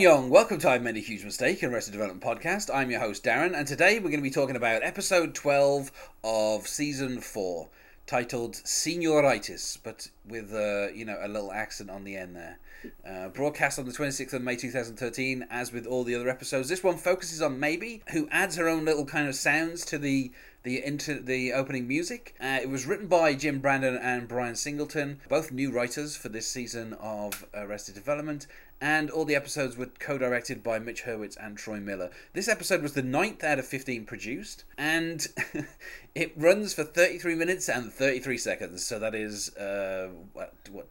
Annyeong, welcome to I've Made a Huge Mistake, an Arrested Development podcast. I'm your host Darren, and today we're going to be talking about episode 12 of season 4, titled Senioritis, but with a little accent on the end there. Broadcast on the 26th of May 2013, as with all the other episodes, this one focuses on Maybe, who adds her own little kind of sounds to the opening music. It was written by Jim Brandon and Brian Singleton, both new writers for this season of Arrested Development, and all the episodes were co-directed by Mitch Hurwitz and Troy Miller. This episode was the 9th out of 15 produced, and it runs for 33 minutes and 33 seconds, so that is,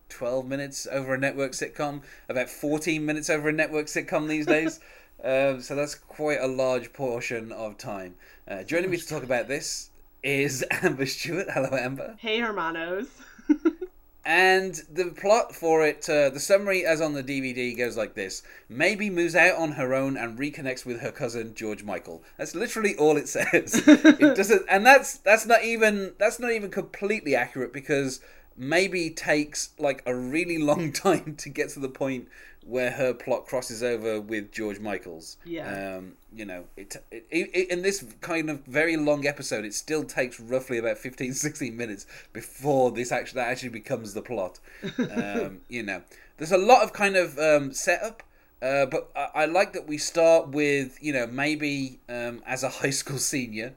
12 minutes over a network sitcom? About 14 minutes over a network sitcom these days. So that's quite a large portion of time. Joining me to talk about this is Amber Stewart. Hello, Amber. Hey, hermanos. And the plot for it, the summary as on the DVD goes like this. Maybe moves out on her own and reconnects with her cousin, George Michael. That's literally all it says. It doesn't, and that's not even completely accurate, because Maybe takes like a really long time to get to the point where her plot crosses over with George Michael's. Yeah. It in this kind of very long episode, it still takes roughly about 15, 16 minutes before that actually becomes the plot. There's a lot of kind of setup, but I like that we start with, Maybe as a high school senior,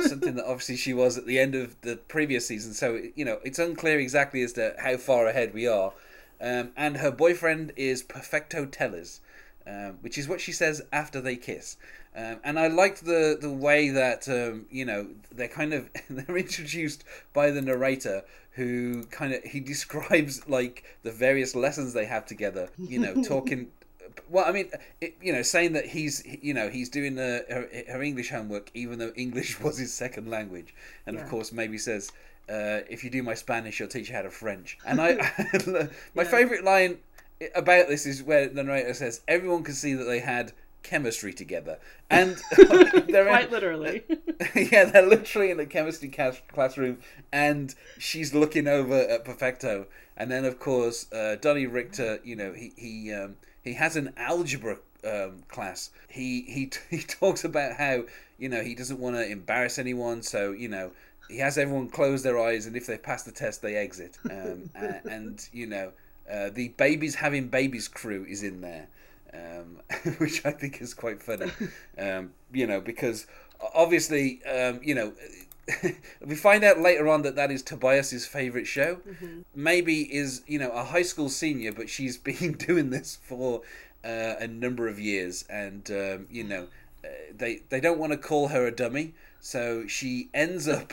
something that obviously she was at the end of the previous season. So, it's unclear exactly as to how far ahead we are. And her boyfriend is Perfecto Tellers, which is what she says after they kiss. And I liked the way that, they're kind of, they're introduced by the narrator, who he describes like the various lessons they have together, talking, well, I mean, saying that he's doing her English homework, even though English was his second language. And Of course, Maybe says, if you do my Spanish, you'll teach you how to French. And my favourite line about this is where the narrator says, everyone could see that they had chemistry together. And quite literally. Yeah, they're literally in the chemistry classroom, and she's looking over at Perfecto. And then, of course, Donnie Richter, he has an algebra class. He talks about how, he doesn't want to embarrass anyone, so, he has everyone close their eyes, and if they pass the test, they exit. The Babies Having Babies crew is in there, which I think is quite funny. Because obviously, we find out later on that is Tobias's favorite show. Mm-hmm. Maybe is, a high school senior, but she's been doing this for a number of years, and, they don't want to call her a dummy. So she ends up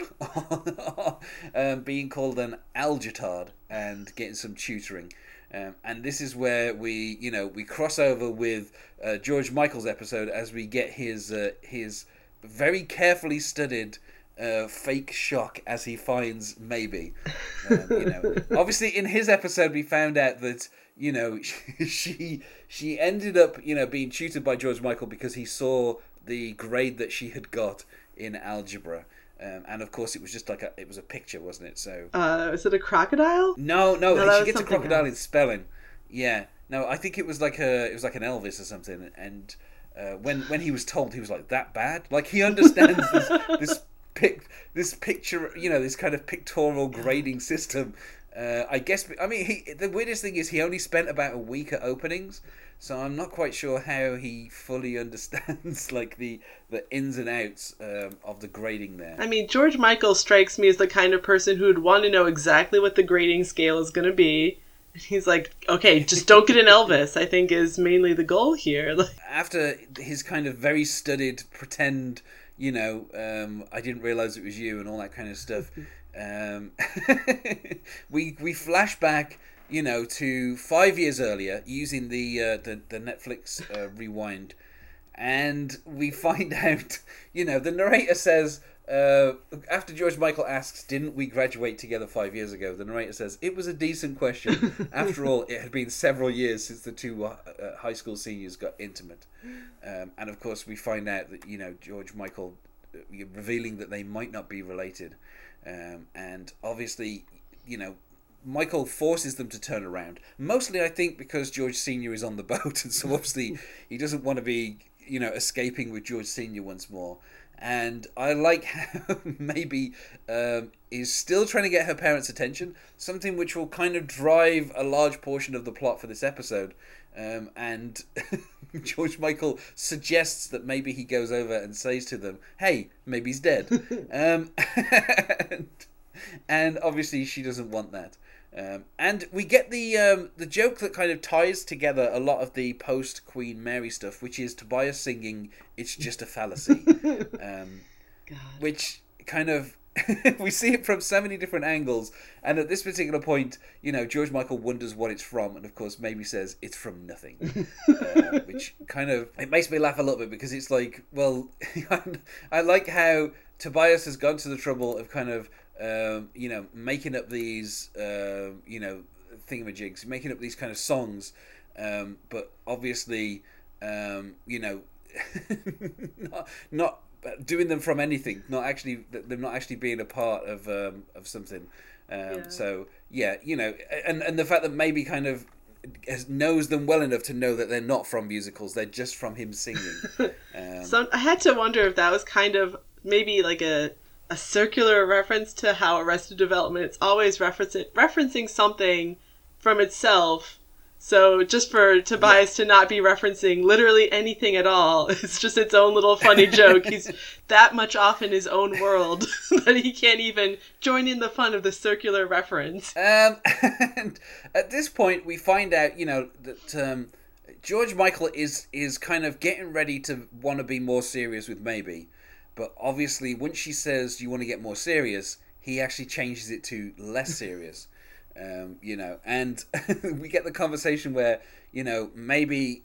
being called an algetard and getting some tutoring. And this is where we cross over with George Michael's episode, as we get his very carefully studied fake shock as he finds Maybe. Obviously, in his episode, we found out that, she ended up, being tutored by George Michael because he saw the grade that she had got in algebra, and of course it was just like it was a picture, wasn't it? So is it a crocodile? No, she gets a crocodile in spelling. Yeah, no, I think it was like an Elvis or something. And when he was told, he was like, that bad? Like, he understands this picture, this kind of pictorial grading system. The weirdest thing is he only spent about a week at openings. So I'm not quite sure how he fully understands like the ins and outs of the grading there. I mean, George Michael strikes me as the kind of person who would want to know exactly what the grading scale is going to be. And he's like, okay, just don't get an Elvis, I think is mainly the goal here. After his kind of very studied pretend, I didn't realize it was you and all that kind of stuff, we flash back, to 5 years earlier, using the Netflix rewind, and we find out, the narrator says, after George Michael asks, didn't we graduate together 5 years ago? The narrator says, it was a decent question. After all, it had been several years since the two high school seniors got intimate. And of course, we find out that, George Michael revealing that they might not be related. And obviously, Michael forces them to turn around. Mostly, I think, because George Sr. is on the boat, and so obviously he doesn't want to be, you know, escaping with George Sr. once more. And I like how maybe is still trying to get her parents' attention, something which will kind of drive a large portion of the plot for this episode. And George Michael suggests that maybe he goes over and says to them, hey, maybe he's dead. And obviously she doesn't want that. And we get the joke that kind of ties together a lot of the post-Queen Mary stuff, which is Tobias singing It's Just a Fallacy. Which kind of... we see it from so many different angles, and at this particular point, you know, George Michael wonders what it's from, and of course Mamie says it's from nothing. Which kind of, it makes me laugh a little bit, because it's like, well, I like how Tobias has gone to the trouble of kind of you know, making up these you know, thingamajigs, making up these kind of songs, but obviously you know, not doing them from anything, not actually them not actually being a part of something. Yeah. So yeah, you know, and the fact that maybe kind of knows them well enough to know that they're not from musicals, they're just from him singing. So I had to wonder if that was kind of maybe like a circular reference to how Arrested Development, it's always referencing something from itself. So just for Tobias to not be referencing literally anything at all, it's just its own little funny joke. He's that much off in his own world that he can't even join in the fun of the circular reference. And at this point, we find out, you know, that George Michael is kind of getting ready to want to be more serious with Maybe. But obviously, once she says, you want to get more serious, he actually changes it to less serious. You know, and we get the conversation where, you know, maybe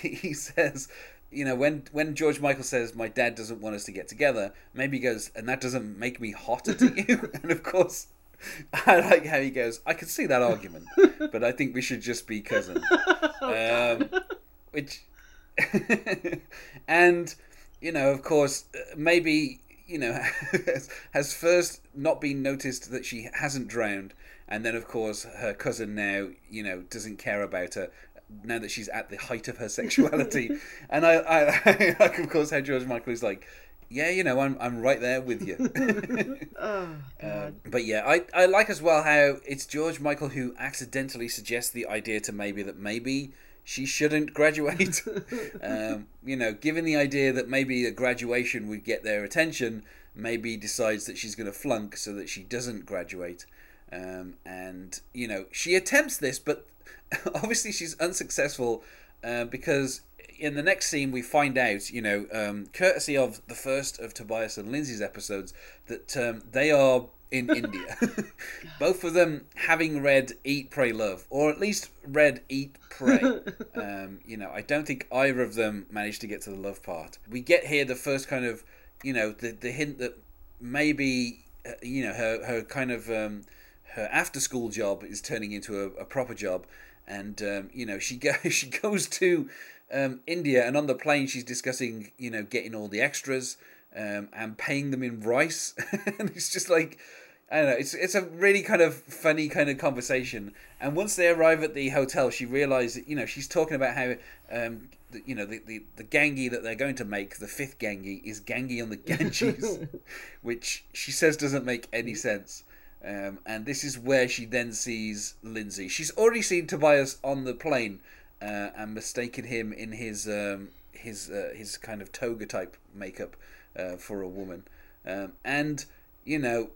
he says, you know, when George Michael says, my dad doesn't want us to get together, maybe he goes, and that doesn't make me hotter to you. And of course, I like how he goes, I can see that argument, but I think we should just be cousins. Which, and, you know, of course, maybe... you know, has first not been noticed that she hasn't drowned, and then of course her cousin now, you know, doesn't care about her now that she's at the height of her sexuality. And I like, of course, how George Michael is like, yeah, you know, I'm right there with you. Oh, God. But yeah, I like as well how it's George Michael who accidentally suggests the idea to Maybe that maybe she shouldn't graduate. You know, given the idea that maybe a graduation would get their attention, Maybe decides that she's going to flunk so that she doesn't graduate. And, you know, she attempts this, but obviously she's unsuccessful because in the next scene we find out, you know, courtesy of the first of Tobias and Lindsay's episodes, that they are... in India. Both of them having read Eat, Pray, Love, or at least read Eat, Pray. You know, I don't think either of them managed to get to the love part. We get here the first kind of, you know, the hint that maybe, you know, her kind of, her after-school job is turning into a proper job. And, you know, she goes to India, and on the plane she's discussing, you know, getting all the extras. And paying them in rice. And it's just like, I don't know, it's a really kind of funny kind of conversation. And once they arrive at the hotel, she realizes, you know, she's talking about how you know, the Gangie that they're going to make, the fifth Gangie, is Gangie on the Ganges, which she says doesn't make any sense. And this is where she then sees Lindsay. She's already seen Tobias on the plane and mistaken him in his kind of toga type makeup for a woman. And, you know,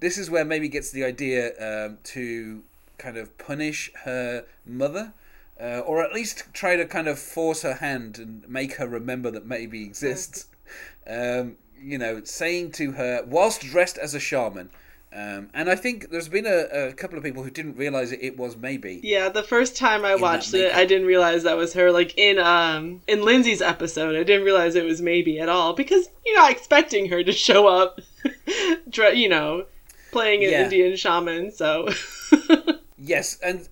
this is where Maybe gets the idea to kind of punish her mother, or at least try to kind of force her hand and make her remember that Maybe exists. You know, saying to her, whilst dressed as a shaman, and I think there's been a couple of people who didn't realize it was Maybe. Yeah, the first time I watched it, I didn't realize that was her. Like in Lindsay's episode, I didn't realize it was Maybe at all, because you're not expecting her to show up, you know, playing an Indian shaman. So Yes, and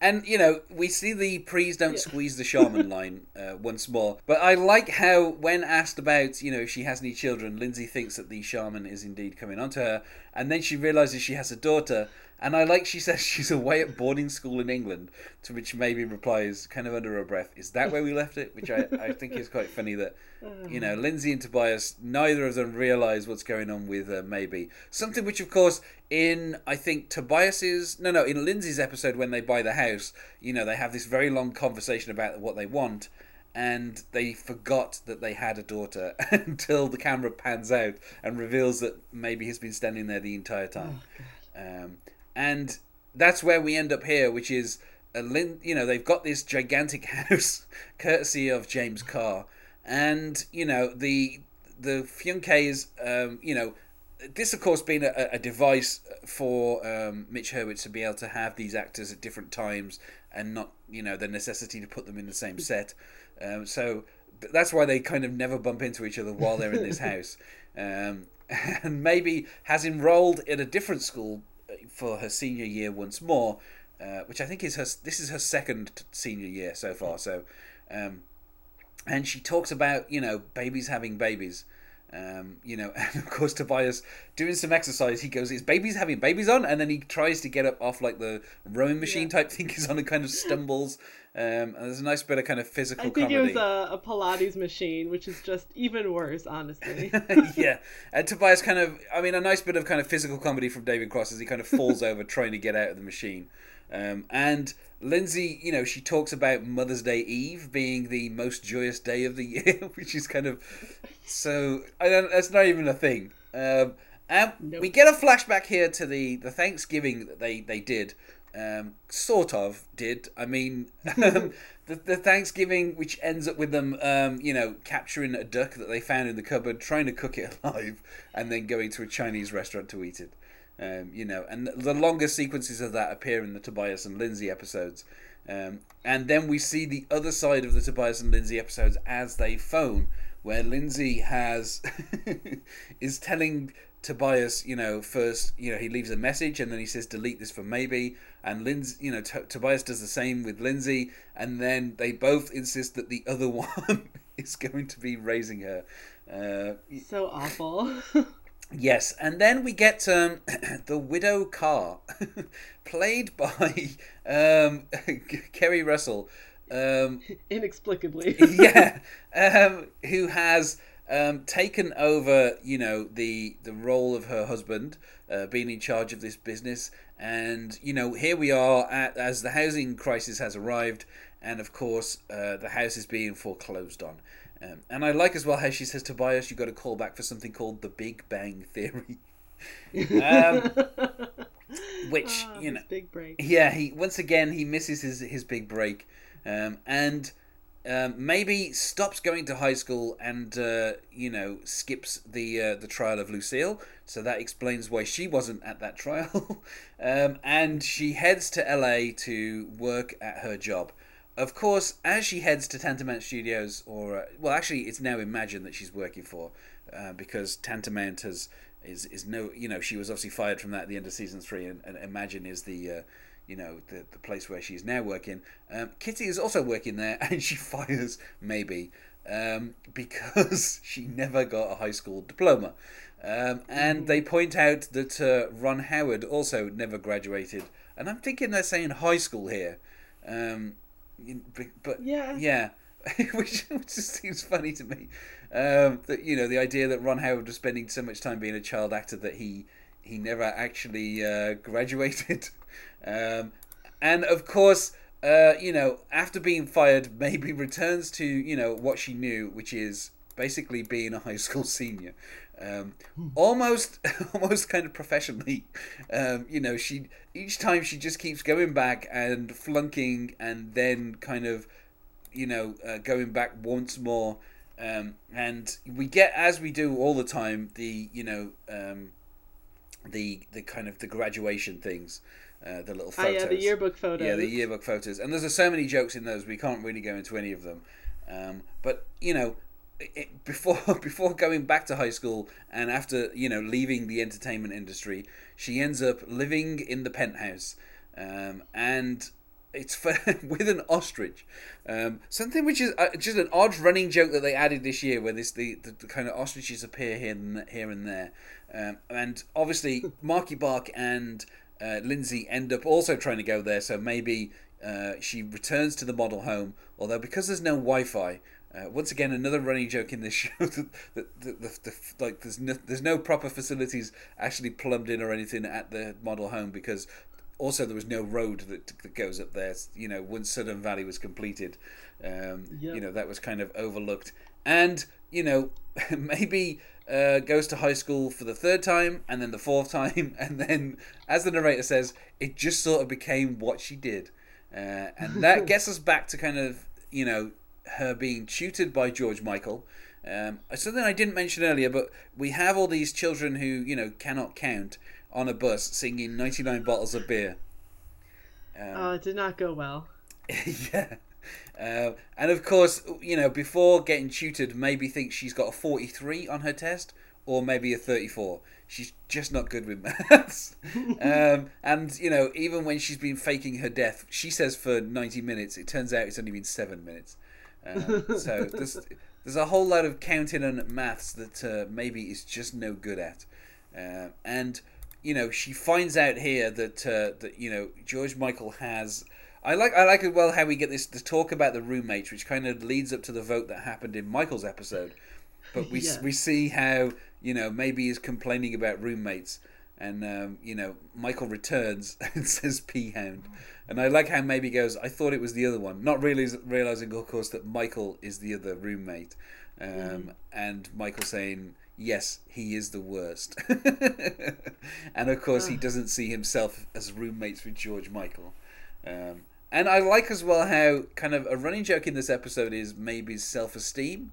and you know, we see the "please don't squeeze the shaman" line once more. But I like how, when asked about, you know, if she has any children, Lindsay thinks that the shaman is indeed coming onto her, and then she realizes she has a daughter. And I like, she says she's away at boarding school in England, to which Mabie replies, kind of under her breath, "Is that where we left it?" Which I think is quite funny that, you know, Lindsay and Tobias, neither of them realise what's going on with Mabie. Something which, of course, in, I think, in Lindsay's episode when they buy the house, you know, they have this very long conversation about what they want. And they forgot that they had a daughter until the camera pans out and reveals that Mabie has been standing there the entire time. And that's where we end up here, which is, they've got this gigantic house, courtesy of James Carr. And, you know, the Funkes, this, of course, being a device for Mitch Hurwitz to be able to have these actors at different times and not, you know, the necessity to put them in the same set. So that's why they kind of never bump into each other while they're in this house. And Mabie has enrolled in a different school for her senior year once more, which I think is her second senior year so far. So, and she talks about, you know, babies having babies, you know, and of course Tobias, doing some exercise, he goes, "Is babies having babies on?" And then he tries to get up off like the rowing machine type thing he's on and kind of stumbles. And there's a nice bit of kind of physical comedy. I think comedy. It was a Pilates machine, which is just even worse, honestly. Yeah. And Tobias a nice bit of kind of physical comedy from David Cross as he kind of falls over trying to get out of the machine. And Lindsay, you know, she talks about Mother's Day Eve being the most joyous day of the year, which is kind of so... that's not even a thing. We get a flashback here to the Thanksgiving that they did. The Thanksgiving which ends up with them capturing a duck that they found in the cupboard, trying to cook it alive, and then going to a Chinese restaurant to eat it. And the longer sequences of that appear in the Tobias and Lindsay episodes, and then we see the other side of the Tobias and Lindsay episodes as they phone, where Lindsay is telling Tobias, you know, first, you know, he leaves a message and then he says, "Delete this for Mabie." And Lindsay, you know, Tobias does the same with Lindsay. And then they both insist that the other one is going to be raising her. So awful. Yes. And then we get the Widow Carr, played by Kerry Russell. Inexplicably. Yeah. Who has... taken over, you know, the role of her husband, being in charge of this business. And, you know, here we are as the housing crisis has arrived. And, of course, the house is being foreclosed on. And I like as well how she says, "Tobias, you've got to call back for something called the Big Bang Theory." Which, you know... Big break. Yeah, he misses his big break. Mabie stops going to high school and skips the trial of Lucille, so that explains why she wasn't at that trial. And she heads to LA to work at her job. Of course, as she heads to Tantamount Studios, it's now Imagine that she's working for, because Tantamount she was obviously fired from that at the end of season 3, and Imagine is the place where she's now working. Kitty is also working there, and she fires Mabie because she never got a high school diploma. And they point out that Ron Howard also never graduated. And I'm thinking they're saying high school here. Which just seems funny to me. That, you know, the idea that Ron Howard was spending so much time being a child actor that he never actually graduated. And of course, after being fired, Mabie returns to, you know, what she knew, which is basically being a high school senior, almost kind of professionally. She each time she just keeps going back and flunking, and then kind of, going back once more. And we get, as we do all the time, the kind of the graduation things, the little photos. Oh, yeah, the yearbook photos. Yeah, the yearbook photos. And there's so many jokes in those, we can't really go into any of them. But, you know, before going back to high school and after, you know, leaving the entertainment industry, she ends up living in the penthouse And it's for, with an ostrich. Something which is just an odd running joke that they added this year, where this the kind of ostriches appear here and there. And obviously, Marky Bark and Lindsay end up also trying to go there, so maybe she returns to the model home, although because there's no Wi-Fi... once again, another running joke in this show that there's no proper facilities actually plumbed in or anything at the model home, because also there was no road that goes up there. You know, once Sudden Valley was completed, you know, that was kind of overlooked. And you know, maybe goes to high school for the third time, and then the fourth time, and then, as the narrator says, it just sort of became what she did, and that gets us back to kind of, you know, her being tutored by George Michael. Something I didn't mention earlier, but we have all these children who, you know, cannot count on a bus singing 99 Bottles of Beer. It did not go well. Yeah. And of course, you know, before getting tutored, maybe thinks she's got a 43 on her test, or maybe a 34. She's just not good with maths. And, you know, even when she's been faking her death, she says for 90 minutes, it turns out it's only been 7 minutes. So there's a whole lot of counting and maths that maybe is just no good at, and you know, she finds out here that you know, George Michael has. I like as well how we get this talk about the roommates, which kind of leads up to the vote that happened in Michael's episode, but we see how, you know, maybe he's complaining about roommates. And, you know, Michael returns and says P-Hound. And I like how maybe goes, I thought it was the other one. Not really realising, of course, that Michael is the other roommate. And Michael saying, yes, he is the worst. And, of course, he doesn't see himself as roommates with George Michael. And I like as well how kind of a running joke in this episode is maybe self-esteem.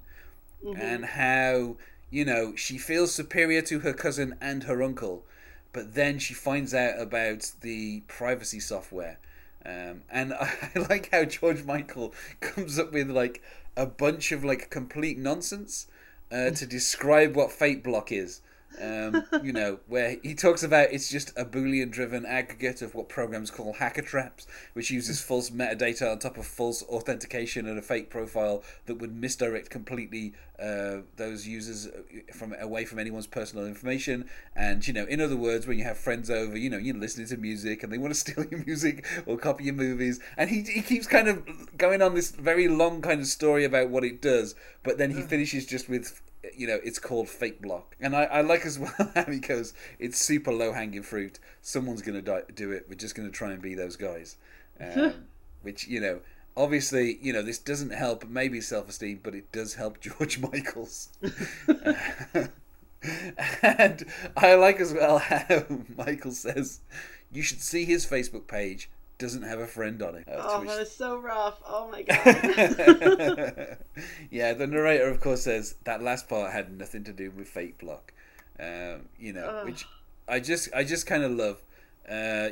Mm-hmm. And how, you know, she feels superior to her cousin and her uncle. But then she finds out about the privacy software. And I like how George Michael comes up with, like, a bunch of, like, complete nonsense to describe what Fakeblock is. You know, where he talks about it's just a Boolean-driven aggregate of what programs call hacker traps, which uses false metadata on top of false authentication and a fake profile that would misdirect completely those users away from anyone's personal information. And, you know, in other words, when you have friends over, you know, you're listening to music and they want to steal your music or copy your movies. And he keeps kind of going on this very long kind of story about what it does, but then he finishes just with... you know, it's called Fakeblock. And I like as well how he goes, it's super low-hanging fruit. Someone's going to do it. We're just going to try and be those guys. Which, you know, obviously, you know, this doesn't help maybe self-esteem, but it does help George Michaels. And I like as well how Michael says, you should see his Facebook page. Doesn't have a friend on it. That is so rough. Oh, my God. Yeah, the narrator, of course, says that last part had nothing to do with Fakeblock. You know, which I just kind of love.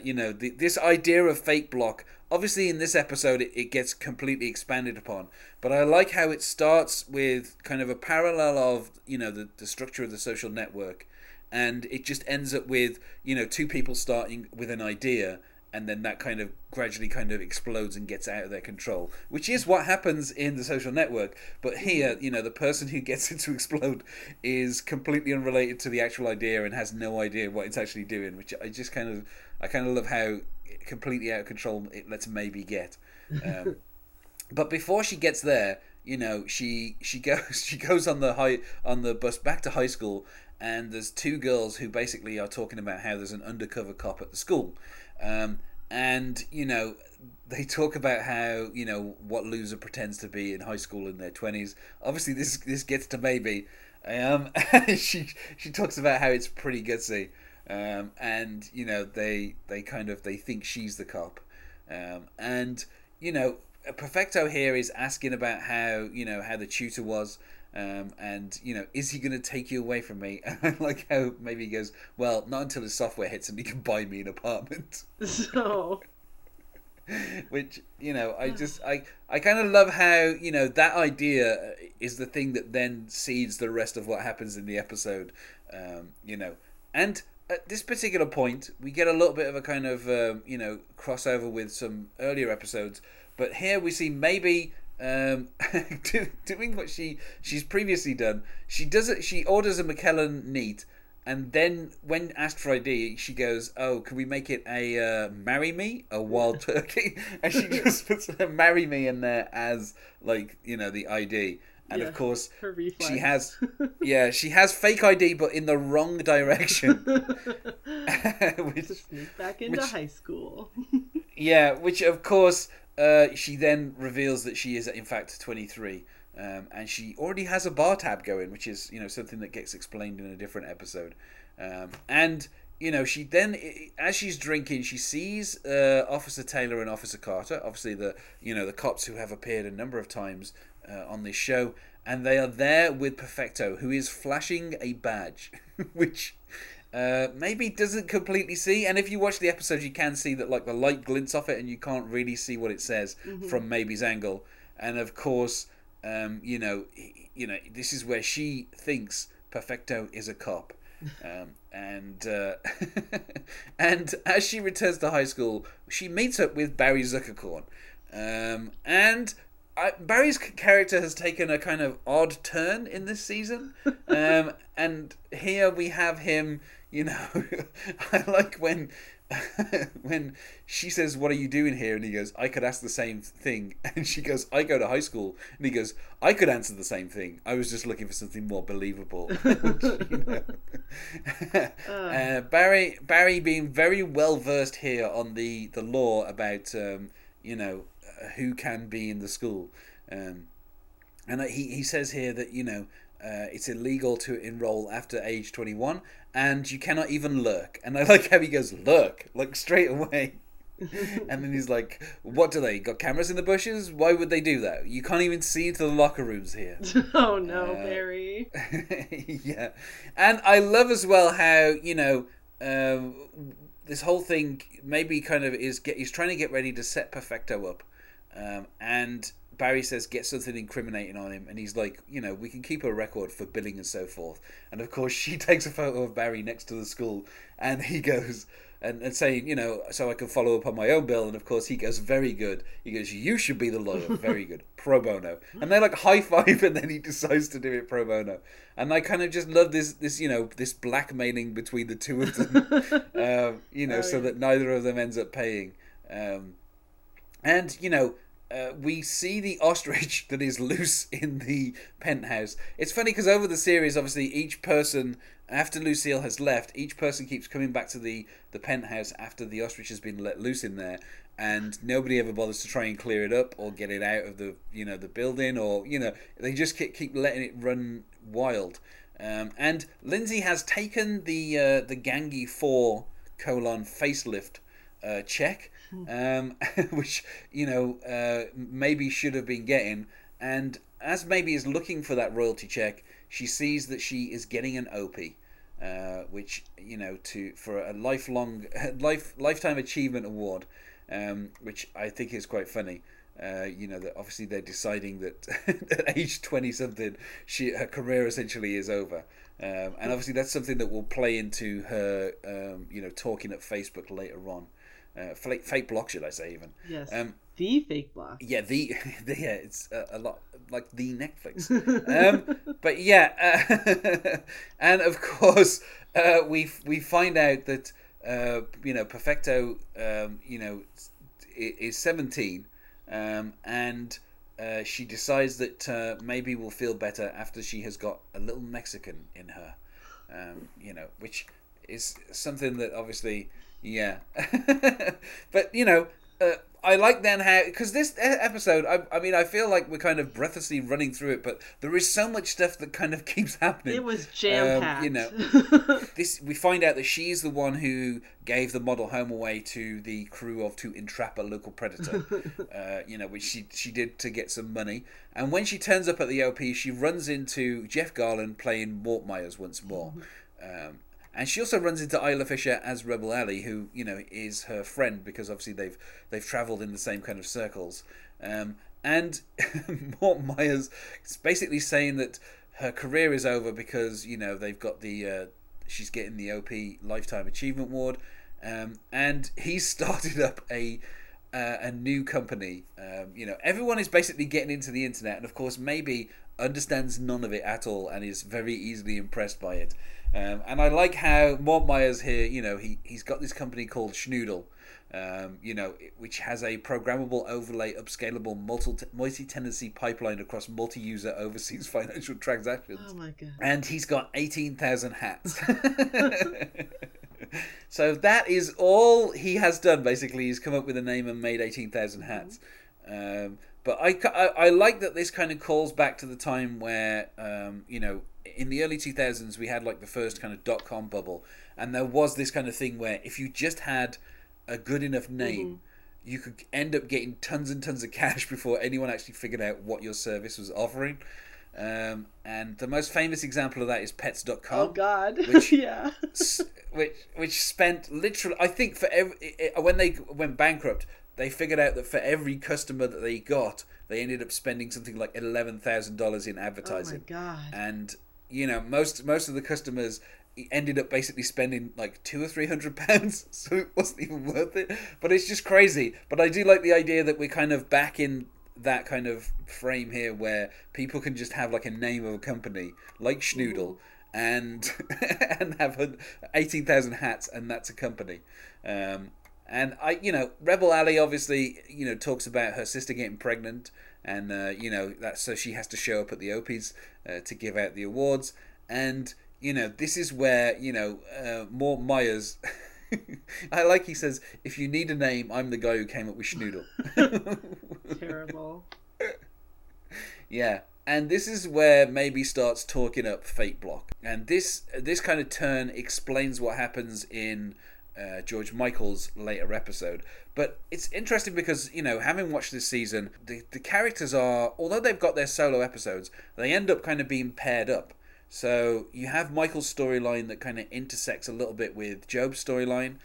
You know, this idea of Fakeblock, obviously in this episode, it gets completely expanded upon. But I like how it starts with kind of a parallel of, you know, the structure of the social network. And it just ends up with, you know, two people starting with an idea, and then that kind of gradually kind of explodes and gets out of their control, which is what happens in The Social Network. But here, you know, the person who gets it to explode is completely unrelated to the actual idea and has no idea what it's actually doing, which I kind of love how completely out of control it lets maybe get. But before she gets there, you know, she goes on the bus back to high school, and there's two girls who basically are talking about how there's an undercover cop at the school. And, you know, they talk about how, you know, what loser pretends to be in high school in their 20s. Obviously, this gets to maybe. She talks about how it's pretty gutsy. And, you know, they think she's the cop. And, you know, Perfecto here is asking about how, you know, how the tutor was. And, you know, is he going to take you away from me? And I like how maybe he goes, well, not until his software hits and he can buy me an apartment. So. Which, you know, I kind of love how, you know, that idea is the thing that then seeds the rest of what happens in the episode. You know, and at this particular point, we get a little bit of a kind of, crossover with some earlier episodes. But here we see maybe doing what she's previously done. She orders a McKellen neat, and then when asked for ID, she goes, "Oh, can we make it a marry me, a wild turkey?" And she just puts a marry me in there as the ID. And of course, she has fake ID, but in the wrong direction. Which, sneak back into high school. Yeah, which of course. She then reveals that she is in fact 23, and she already has a bar tab going, which is something that gets explained in a different episode. And she then, as she's drinking, she sees Officer Taylor and Officer Carter, obviously the cops who have appeared a number of times on this show, and they are there with Perfecto, who is flashing a badge, which. Maybe doesn't completely see, and if you watch the episode you can see that the light glints off it and you can't really see what it says from Maybe's angle. And of course this is where she thinks Perfecto is a cop, and as she returns to high school she meets up with Barry Zuckerkorn, and Barry's character has taken a kind of odd turn in this season, and here we have him. I like when she says, "What are you doing here?" and he goes, "I could ask the same thing," and she goes, "I go to high school," and he goes, "I could answer the same thing. I was just looking for something more believable." Barry being very well versed here on the law about who can be in the school, and he says here that it's illegal to enroll after age 21 and you cannot even lurk. And I like how he goes lurk straight away. And then he's like, "What do they got cameras in the bushes? Why would they do that? You can't even see into the locker rooms here." Oh no, Barry. Yeah, and I love as well how this whole thing maybe kind of he's trying to get ready to set Perfecto up, and Barry says get something incriminating on him, and he's like, "We can keep a record for billing and so forth." And of course she takes a photo of Barry next to the school, and he goes and saying, "So I can follow up on my own bill." And of course he goes, "Very good." He goes, "You should be the lawyer. Very good. Pro bono." And they high five, and then he decides to do it pro bono. And I kind of just love this this blackmailing between the two of them, so that neither of them ends up paying. We see the ostrich that is loose in the penthouse. It's funny because over the series, obviously, each person, after Lucille has left, each person keeps coming back to the penthouse after the ostrich has been let loose in there, and nobody ever bothers to try and clear it up or get it out of the building, or they just keep letting it run wild. And Lindsay has taken the Gangie 4: facelift check. Which maybe should have been getting, and as Maybe is looking for that royalty check, she sees that she is getting an Opie, which for a lifetime achievement award, which I think is quite funny. That obviously they're deciding that at age 20 something, her career essentially is over, and obviously that's something that will play into her talking at Facebook later on. Fakeblock, should I say, even? Yes. The Fakeblock. Yeah, it's a lot like the Netflix. But yeah, and of course we find out that Perfecto is 17, and she decides that Maybe will feel better after she has got a little Mexican in her, which is something that obviously. Yeah. But I like then how, because this episode, I mean I feel like we're kind of breathlessly running through it, but there is so much stuff that kind of keeps happening. It was jam-packed. We find out that she's the one who gave the model home away to the crew to entrap a local predator, which she did to get some money. And when she turns up at the OP, she runs into Jeff Garland playing Mort Meyers once more. And she also runs into Isla Fisher as Rebel Alley, who is her friend, because obviously they've travelled in the same kind of circles. And Mort Meyers is basically saying that her career is over because they've got the she's getting the OP Lifetime Achievement Award, and he started up a new company. Everyone is basically getting into the internet, and of course maybe understands none of it at all and is very easily impressed by it. And I like how Mort Meyers here, he's got this company called Schnoodle, which has a programmable overlay, upscalable multi-tenancy pipeline across multi-user overseas financial transactions. Oh my God. And he's got 18,000 hats. So that is all he has done, basically. He's come up with a name and made 18,000 hats. Mm-hmm. But I like that this kind of calls back to the time where, in the early 2000s, we had like the first kind of .com bubble. And there was this kind of thing where if you just had a good enough name, mm-hmm. you could end up getting tons and tons of cash before anyone actually figured out what your service was offering. And the most famous example of that is Pets.com. Oh, God. Which, yeah. which spent literally, I think, for when they went bankrupt, they figured out that for every customer that they got, they ended up spending something like $11,000 in advertising. Oh my God. And most of the customers ended up basically spending like £200 or £300, so it wasn't even worth it. But it's just crazy. But I do like the idea that we're kind of back in that kind of frame here where people can just have like a name of a company like Schnoodle. Ooh. and have 18,000 hats, and that's a company. And Rebel Alley obviously, talks about her sister getting pregnant, and that, so she has to show up at the Opies to give out the awards. And this is where Mort Meyers. I like he says, "If you need a name, I'm the guy who came up with Schnoodle." Terrible. Yeah, and this is where maybe starts talking up Fakeblock, and this kind of turn explains what happens in. George Michael's later episode. But it's interesting because, having watched this season, the characters are, although they've got their solo episodes, they end up kind of being paired up. So you have Michael's storyline that kind of intersects a little bit with Job's storyline.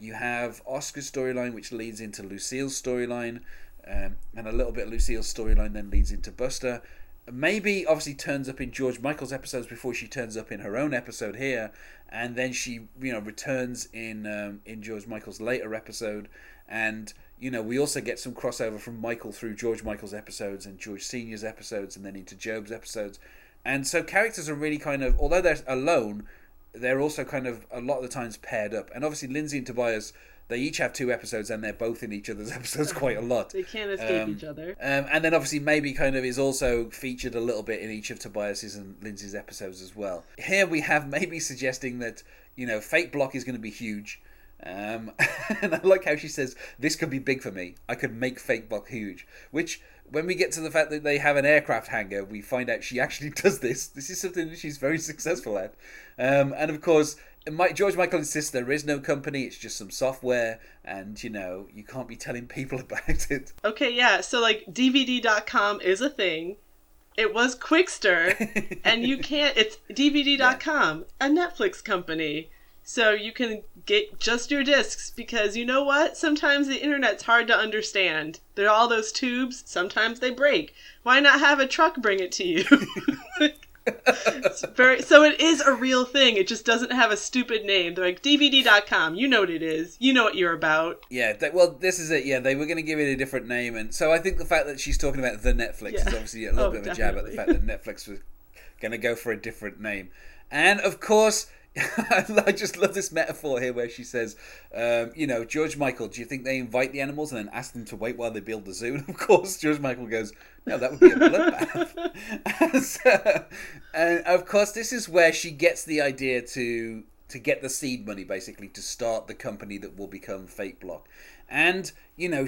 You have Oscar's storyline, which leads into Lucille's storyline, and a little bit of Lucille's storyline then leads into Buster. Maybe obviously turns up in George Michael's episodes before she turns up in her own episode here, and then she returns in George Michael's later episode. And we also get some crossover from Michael through George Michael's episodes and George Senior's episodes, and then into Job's episodes. And so characters are really kind of, although they're alone, they're also kind of a lot of the times paired up. And obviously Lindsay and Tobias, they each have two episodes, and they're both in each other's episodes quite a lot. They can't escape each other. And then obviously Maybe kind of is also featured a little bit in each of Tobias's and Lindsay's episodes as well. Here we have Maybe suggesting that, Fakeblock is going to be huge. And I like how she says, "This could be big for me. I could make Fakeblock huge." Which, when we get to the fact that they have an aircraft hangar, we find out she actually does this. This is something that she's very successful at. And of course... George Michael insists there is no company, it's just some software, and, you can't be telling people about it. Okay, yeah, so, DVD.com is a thing. It was Quickster, and you can't... It's DVD.com, a Netflix company. So you can get just your discs, because you know what? Sometimes the internet's hard to understand. There are all those tubes, sometimes they break. Why not have a truck bring it to you? So it is a real thing. It just doesn't have a stupid name. They're like, DVD.com, you know what it is, you know what you're about. Yeah, this is it. Yeah, they were going to give it a different name. And so I think the fact that she's talking about the Netflix is obviously a little bit of a jab at the fact that Netflix was going to go for a different name. And of course, I just love this metaphor here where she says, George Michael, do you think they invite the animals and then ask them to wait while they build the zoo? And of course, George Michael goes, "No, that would be a bloodbath." And of course, this is where she gets the idea to get the seed money, basically, to start the company that will become Fakeblock. And,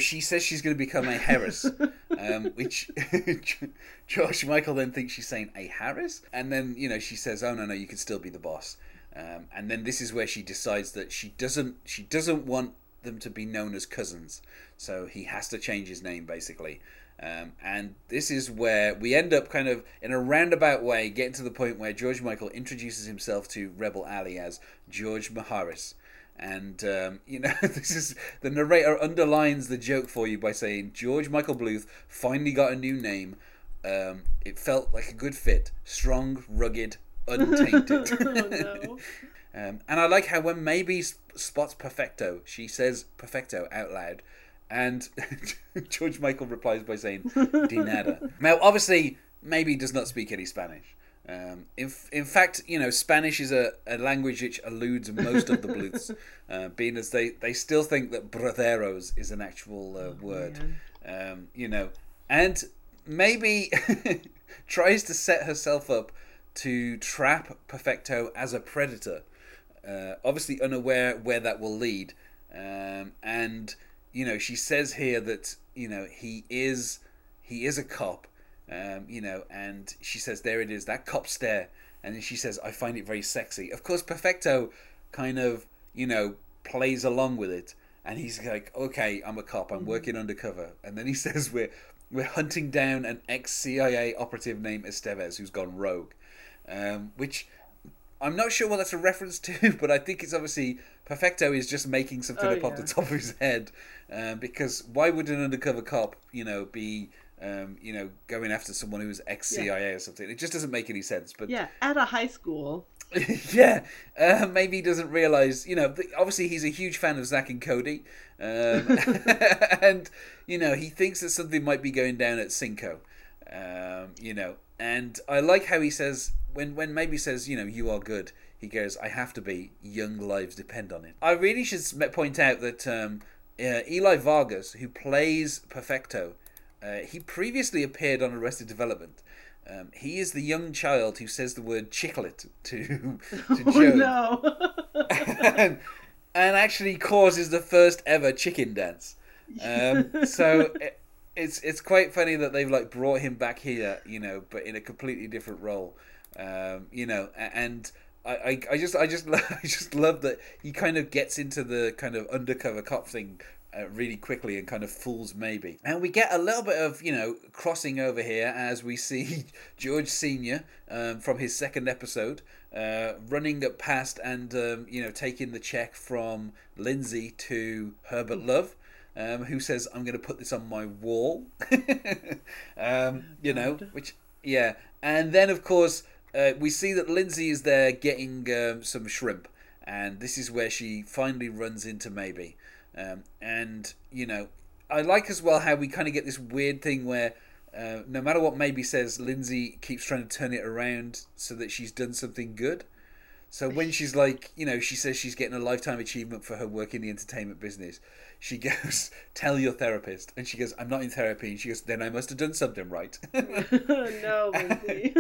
she says she's going to become a heiress, which George Michael then thinks she's saying a Harris. And then, she says, "Oh, no, you can still be the boss." And then this is where she decides that she doesn't want them to be known as cousins. So he has to change his name, basically. And this is where we end up kind of in a roundabout way getting to the point where George Michael introduces himself to Rebel Alley as George Maharis. And, this is... The narrator underlines the joke for you by saying, "George Michael Bluth finally got a new name. It felt like a good fit. Strong, rugged, untainted. Oh, no. And I like how when Maybe spots Perfecto, she says Perfecto out loud. And George Michael replies by saying, de nada. Now, obviously, Maybe does not speak any Spanish. In fact, you know, Spanish is a language which eludes most of the Bluths, being as they still think that brotheros is an actual word, you know. And Maybe tries to set herself up to trap Perfecto as a predator, obviously unaware where that will lead. And, you know, she says here that, you know, he is a cop. You know, and she says, there it is, that cop stare. And then she says, I find it very sexy. Of course, Perfecto kind of, you know, plays along with it. And he's like, okay, I'm a cop. I'm working undercover. And then he says, we're hunting down an ex-CIA operative named Estevez who's gone rogue. Which I'm not sure what that's a reference to, but I think it's obviously Perfecto is just making something up off the top of his head. Because why would an undercover cop, you know, be... you know, going after someone who's ex-CIA or something. It just doesn't make any sense. But yeah, at a high school. Yeah. Maybe he doesn't realise, you know, obviously he's a huge fan of Zack and Cody. And, you know, he thinks that something might be going down at Cinco. You know, and I like how he says, when Maybe says, you know, you are good, he goes, I have to be. Young lives depend on it. I really should point out that Eli Vargas, who plays Perfecto, he previously appeared on Arrested Development. He is the young child who says the word chicklet to Joe. No. and actually causes the first ever chicken dance. So it's quite funny that they've like brought him back here, you know, but in a completely different role. You know, and I just love that he kind of gets into the kind of undercover cop thing really quickly and kind of fools Maybe. And we get a little bit of, you know, crossing over here as we see George Sr. From his second episode running up past and, you know, taking the check from Lindsay to Herbert Love, who says, I'm going to put this on my wall, you know, which, yeah. And then, of course, we see that Lindsay is there getting some shrimp. And this is where she finally runs into Maybe. And, you know, I like as well how we kind of get this weird thing where no matter what Maybe says, Lindsay keeps trying to turn it around so that she's done something good. So when she's like, you know, she says she's getting a lifetime achievement for her work in the entertainment business, she goes, tell your therapist. And she goes, I'm not in therapy. And she goes, then I must have done something right. No, Lindsay.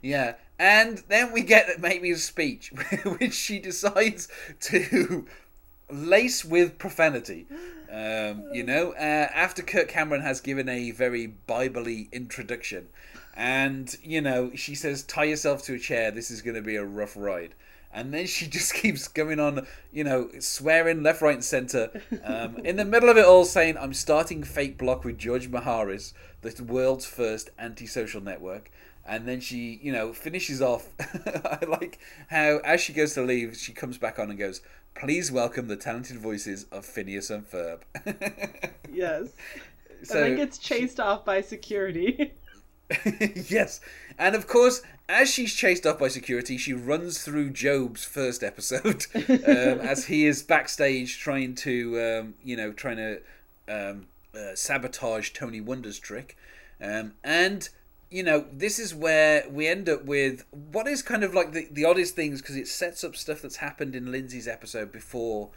Yeah. And then we get Maybe's speech, which she decides to... lace with profanity, you know, after Kirk Cameron has given a very Bible-y introduction. And, you know, she says, tie yourself to a chair, this is going to be a rough ride. And then she just keeps going on, you know, swearing left, right and centre. In the middle of it all saying, I'm starting Fakeblock with George Miharis, the world's first anti-social network. And then she, you know, finishes off. I like how as she goes to leave, she comes back on and goes, please welcome the talented voices of Phineas and Ferb. Yes. So and then gets chased off by security. Yes. And of course, as she's chased off by security, she runs through Job's first episode as he is backstage trying to sabotage Tony Wonder's trick. And, you know, this is where we end up with what is kind of like the oddest things, because it sets up stuff that's happened in Lindsay's episode before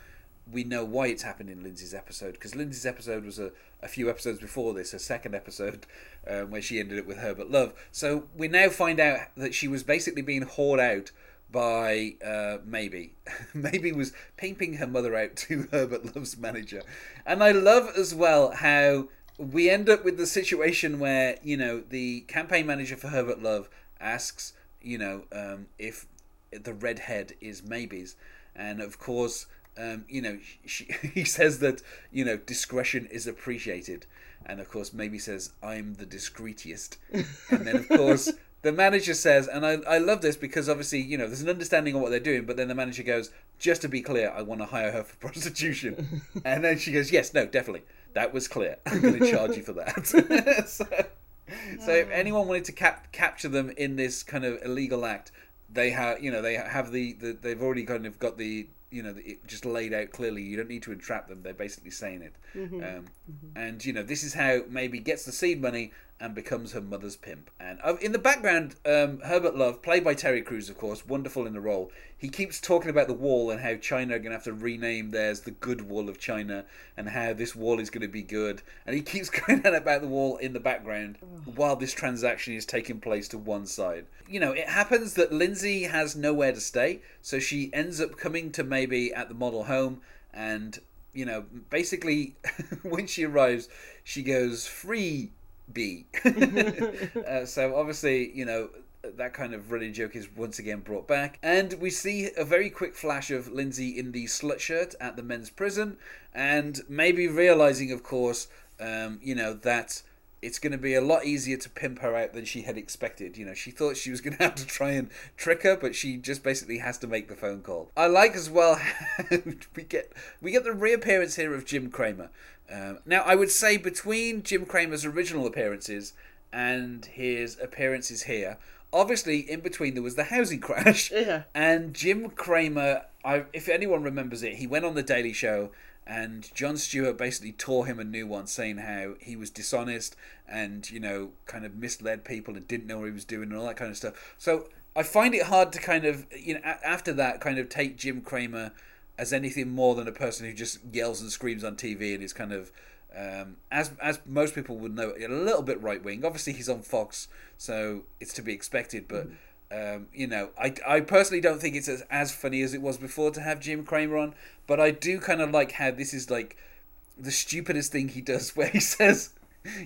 we know why it's happened in Lindsay's episode, because Lindsay's episode was a few episodes before this, her second episode, where she ended up with Herbert Love. So we now find out that she was basically being whored out by Maybe. Maybe was pimping her mother out to Herbert Love's manager. And I love as well how... we end up with the situation where, you know, the campaign manager for Herbert Love asks, you know, if the redhead is Maybe's. And, of course, you know, he says that, you know, discretion is appreciated. And, of course, Maybe says, I'm the discreetest. And then, of course, the manager says, and I love this because, obviously, you know, there's an understanding of what they're doing. But then the manager goes, just to be clear, I want to hire her for prostitution. And then she goes, yes, no, definitely. That was clear. I'm going to charge you for that. So, So if anyone wanted to capture them in this kind of illegal act, they have, you know, they have the they've already kind of got the, you know, it just laid out clearly. You don't need to entrap them. They're basically saying it. And, you know, this is how Maybe gets the seed money and becomes her mother's pimp. And in the background, Herbert Love, played by Terry Crews, of course, wonderful in the role. He keeps talking about the wall and how China are going to have to rename theirs the Good Wall of China and how this wall is going to be good. And he keeps going on about the wall in the background while this transaction is taking place to one side. You know, it happens that Lindsay has nowhere to stay, so she ends up coming to Maybe at the model home and, you know, basically when she arrives, she goes, "Free B." So obviously, you know, that kind of running joke is once again brought back. And we see a very quick flash of Lindsay in the slut shirt at the men's prison and Maybe realizing, of course, you know, that it's going to be a lot easier to pimp her out than she had expected. You know, she thought she was going to have to try and trick her, but she just basically has to make the phone call. I like as well how we get the reappearance here of Jim Cramer. Now, I would say between Jim Cramer's original appearances and his appearances here, obviously in between there was the housing crash. Yeah. And Jim Cramer, if anyone remembers it, he went on The Daily Show and Jon Stewart basically tore him a new one, saying how he was dishonest and, you know, kind of misled people and didn't know what he was doing and all that kind of stuff. So I find it hard to kind of, you know, after that, kind of take Jim Cramer as anything more than a person who just yells and screams on TV and is kind of, as most people would know, a little bit right-wing. Obviously, he's on Fox, so it's to be expected, but... you know, I personally don't think it's as funny as it was before to have Jim Cramer on, but I do kind of like how this is like the stupidest thing he does, where he says,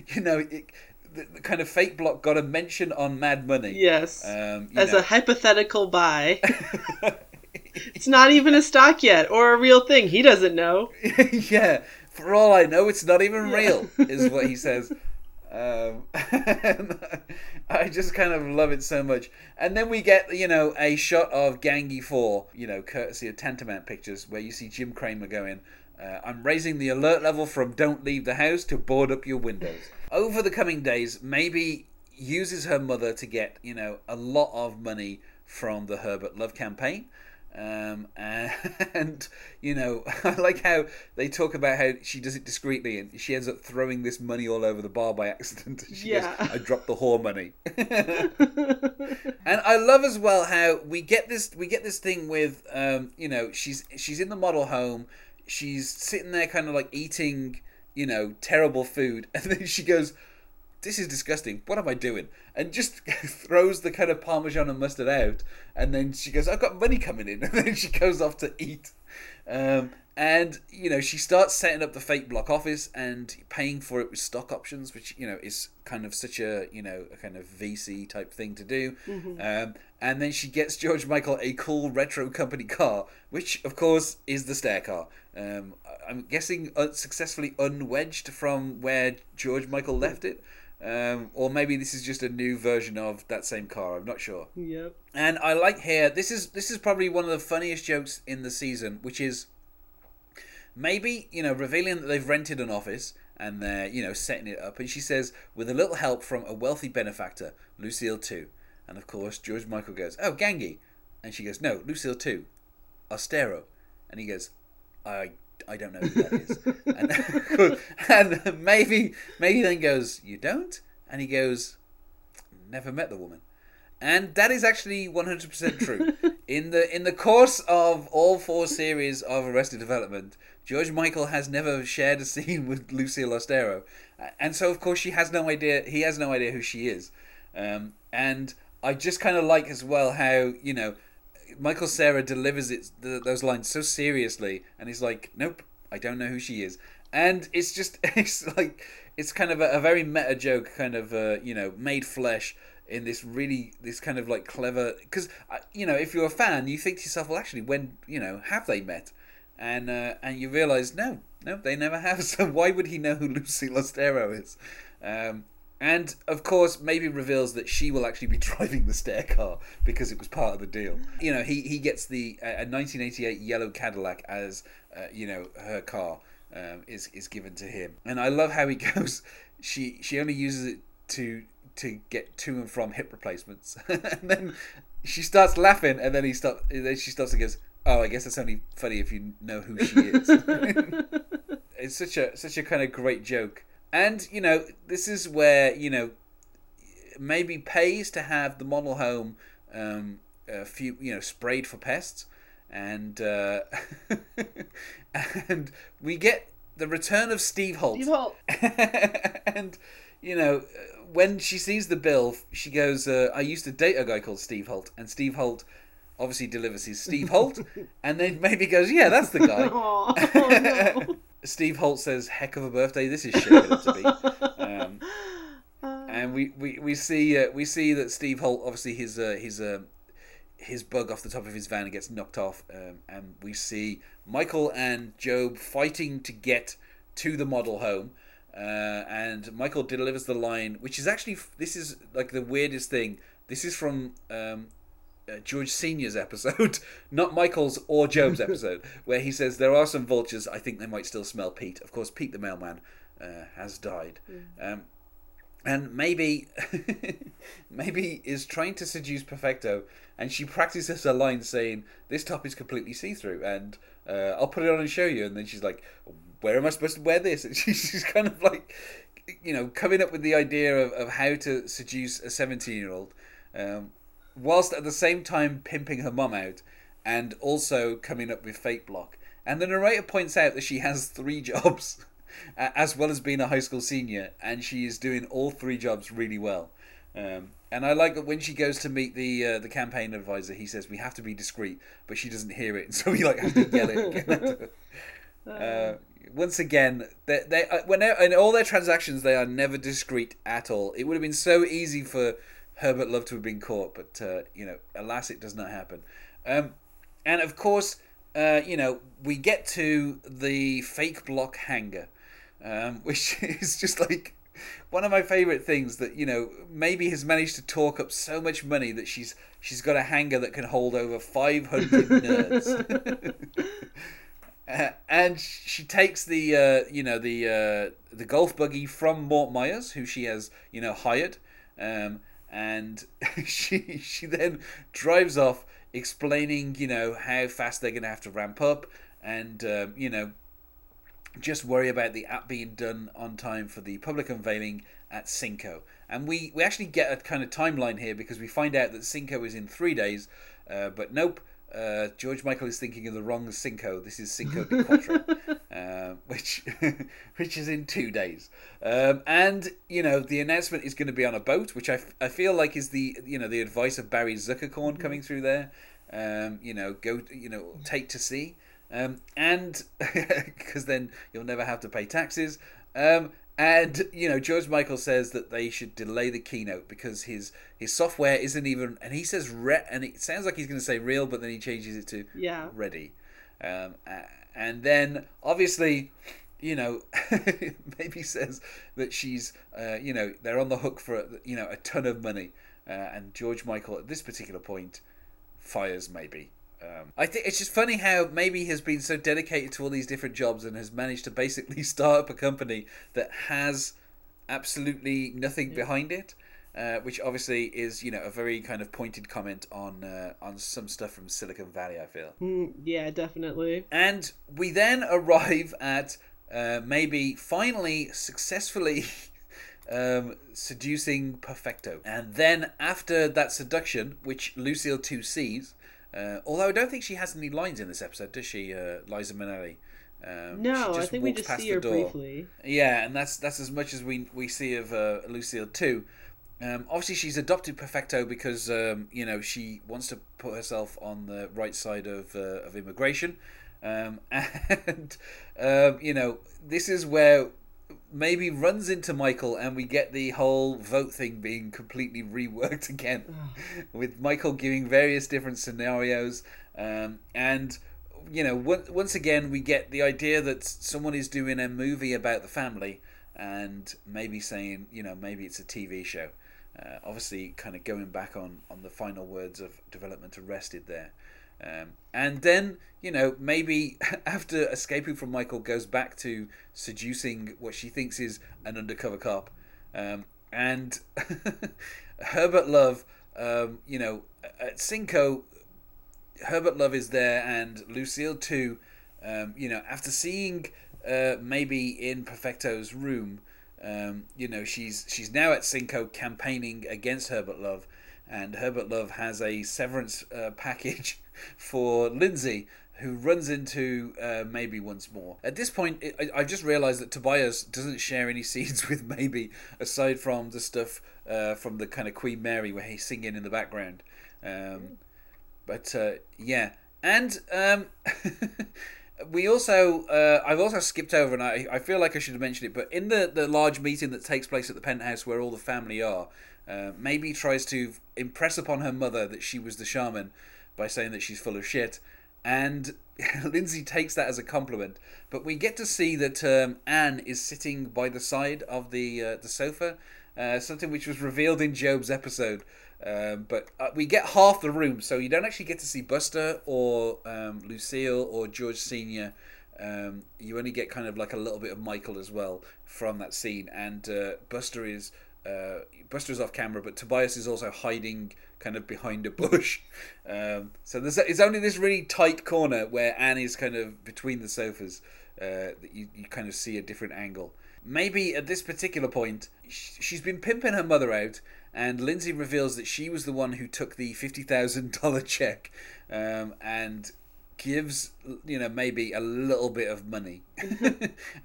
you know, the kind of Fakeblock got a mention on Mad Money. Yes. As a hypothetical buy. It's not even a stock yet or a real thing. He doesn't know. Yeah. For all I know, it's not even real, is what he says. I just kind of love it so much. And then we get, you know, a shot of Gangie 4, you know, courtesy of Tantamount Pictures, where you see Jim Cramer going, I'm raising the alert level from don't leave the house to board up your windows. Over the coming days, Maybe uses her mother to get, you know, a lot of money from the Herbert Love campaign. And, you know, I like how they talk about how she does it discreetly and she ends up throwing this money all over the bar by accident. She goes, I dropped the whore money. And I love as well how we get this thing with, you know, she's in the model home. She's sitting there kind of like eating, you know, terrible food. And then she goes, this is disgusting. What am I doing? And just throws the kind of Parmesan and mustard out. And then she goes, I've got money coming in. And then she goes off to eat. And, you know, she starts setting up the Fakeblock office and paying for it with stock options, which, you know, is kind of such a, you know, a kind of VC type thing to do. And then she gets George Michael a cool retro company car, which, of course, is the stair car. I'm guessing successfully unwedged from where George Michael left it. Or maybe this is just a new version of that same car. I'm not sure. Yep. And I like here, this is probably one of the funniest jokes in the season, which is Maybe, you know, revealing that they've rented an office and they're, you know, setting it up. And she says, with a little help from a wealthy benefactor, Lucille 2. And of course, George Michael goes, oh, Gangie. And she goes, no, Lucille 2, Austero. And he goes, I don't know who that is. And Maybe then goes, you don't? And he goes, never met the woman. And that is actually 100% true. In the course of all four series of Arrested Development, George Michael has never shared a scene with Lucille Austero. And so, of course, he has no idea who she is. And I just kind of like as well how, you know, Michael Cera delivers those lines so seriously, and he's like, nope, I don't know who she is. And it's kind of a very meta joke, kind of, you know, made flesh in this kind of like clever, because, you know, if you're a fan, you think to yourself, well, actually, when, you know, have they met? And you realize, no, they never have. So why would he know who Lucille Austero is? And, of course, Maybe reveals that she will actually be driving the stair car because it was part of the deal. You know, he gets a 1988 yellow Cadillac as, you know, her car is given to him. And I love how he goes, she only uses it to to get to and from hip replacements. And then she starts laughing, and then she stops and goes, "Oh, I guess that's only funny if you know who she is." It's such a kind of great joke. And, you know, this is where, you know, maybe pays to have the model home sprayed for pests, and and we get the return of Steve Holt. Steve Holt. And, you know, when she sees the bill, she goes, "I used to date a guy called Steve Holt," and Steve Holt obviously delivers his Steve Holt, and then maybe goes, "Yeah, that's the guy." Oh, no. Steve Holt says, "Heck of a birthday this is shaping up to be." And we see that Steve Holt, obviously his bug off the top of his van gets knocked off, and we see Michael and Job fighting to get to the model home, and Michael delivers the line, which is actually, this is like the weirdest thing. This is from George Senior's episode, not Michael's or Job's episode, where he says, "There are some vultures. I think they might still smell Pete." Of course, Pete the mailman has died. Yeah. And maybe is trying to seduce Perfecto, and she practices her line saying, "This top is completely see-through, and I'll put it on and show you." And then she's like, "Where am I supposed to wear this?" And she's kind of like, you know, coming up with the idea of how to seduce a 17-year-old, whilst at the same time pimping her mum out, and also coming up with Fakeblock. And the narrator points out that she has 3 jobs. As well as being a high school senior, and she is doing all 3 jobs really well. And I like that when she goes to meet the campaign advisor, he says, "We have to be discreet," but she doesn't hear it, and so he has to yell it. Once again, in all their transactions, they are never discreet at all. It would have been so easy for Herbert Love to have been caught, but alas, it does not happen. And of course, we get to the Fakeblock hangar. Which is just like one of my favourite things, that, you know, maybe has managed to talk up so much money that she's got a hangar that can hold over 500 nerds. And she takes the golf buggy from Mort Meyers, who she has, you know, hired, and she then drives off, explaining, you know, how fast they're going to have to ramp up, and just worry about the app being done on time for the public unveiling at Cinco. And we actually get a kind of timeline here, because we find out that Cinco is in 3 days, but nope, George Michael is thinking of the wrong Cinco. This is Cinco de Cuatro, which is in 2 days. And, the announcement is going to be on a boat, which I feel like is the advice of Barry Zuckerkorn coming through there. Go, take to sea. And because then you'll never have to pay taxes. And George Michael says that they should delay the keynote because his software isn't even, and he says and it sounds like he's going to say real, but then he changes it to ready. And then obviously, maybe says that she's, they're on the hook for, a ton of money. And George Michael at this particular point fires maybe. I think it's just funny how maybe has been so dedicated to all these different jobs and has managed to basically start up a company that has absolutely nothing behind it, which obviously is a very kind of pointed comment on some stuff from Silicon Valley, I feel. Yeah, definitely. And we then arrive at maybe finally successfully seducing Perfecto, and then after that seduction, which Lucille 2 sees. Although I don't think she has any lines in this episode, does she, Liza Minnelli? No, I think we just see her briefly. Yeah, and that's as much as we see of Lucille 2. Obviously, she's adopted Perfecto because she wants to put herself on the right side of immigration, this is where maybe runs into Michael, and we get the whole vote thing being completely reworked again, with Michael giving various different scenarios, once again we get the idea that someone is doing a movie about the family, and maybe saying maybe it's a TV show, obviously kind of going back on the final words of Development Arrested there. And then, maybe after escaping from Michael, goes back to seducing what she thinks is an undercover cop. And Herbert Love, you know, at Cinco, Herbert Love is there, and Lucille 2, you know, after seeing maybe in Perfecto's room, you know, she's now at Cinco campaigning against Herbert Love, and Herbert Love has a severance package for Lindsay, who runs into Maybe once more. At this point, I've just realised that Tobias doesn't share any scenes with Maybe, aside from the stuff from the kind of Queen Mary where he's singing in the background. But yeah, and we also I've also skipped over, and I feel like I should have mentioned it, but in the large meeting that takes place at the penthouse where all the family are, Maybe tries to impress upon her mother that she was the shaman by saying that she's full of shit, and Lindsay takes that as a compliment. But we get to see that Anne is sitting by the side of the sofa, something which was revealed in Job's episode. But we get half the room, so you don't actually get to see Buster or Lucille or George Sr. You only get kind of like a little bit of Michael as well from that scene. And Buster is off camera, but Tobias is also hiding kind of behind a bush. So it's only this really tight corner where Anne is kind of between the sofas that you kind of see a different angle. Maybe at this particular point, she's been pimping her mother out, and Lindsay reveals that she was the one who took the $50,000 check and gives, you know, Maybe a little bit of money.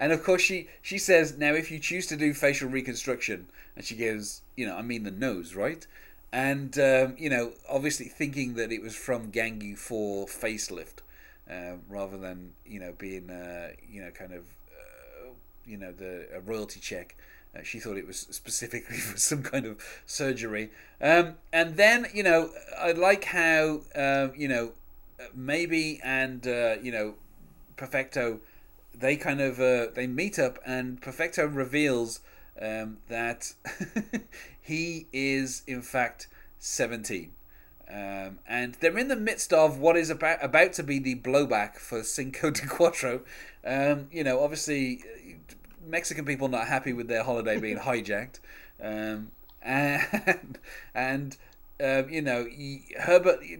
And of course she says, now if you choose to do facial reconstruction, and she gives, you know, I mean the nose, right? And, you know, obviously thinking that it was from Gangie for facelift rather than, you know, being, you know, kind of, you know, a royalty check. She thought it was specifically for some kind of surgery. And then, you know, I like how, you know, Maybe and, you know, Perfecto, they kind of, they meet up, and Perfecto reveals that he is, in fact, 17. And they're in the midst of what is about to be the blowback for Cinco de Cuatro. You know, obviously, Mexican people not happy with their holiday being hijacked, you know,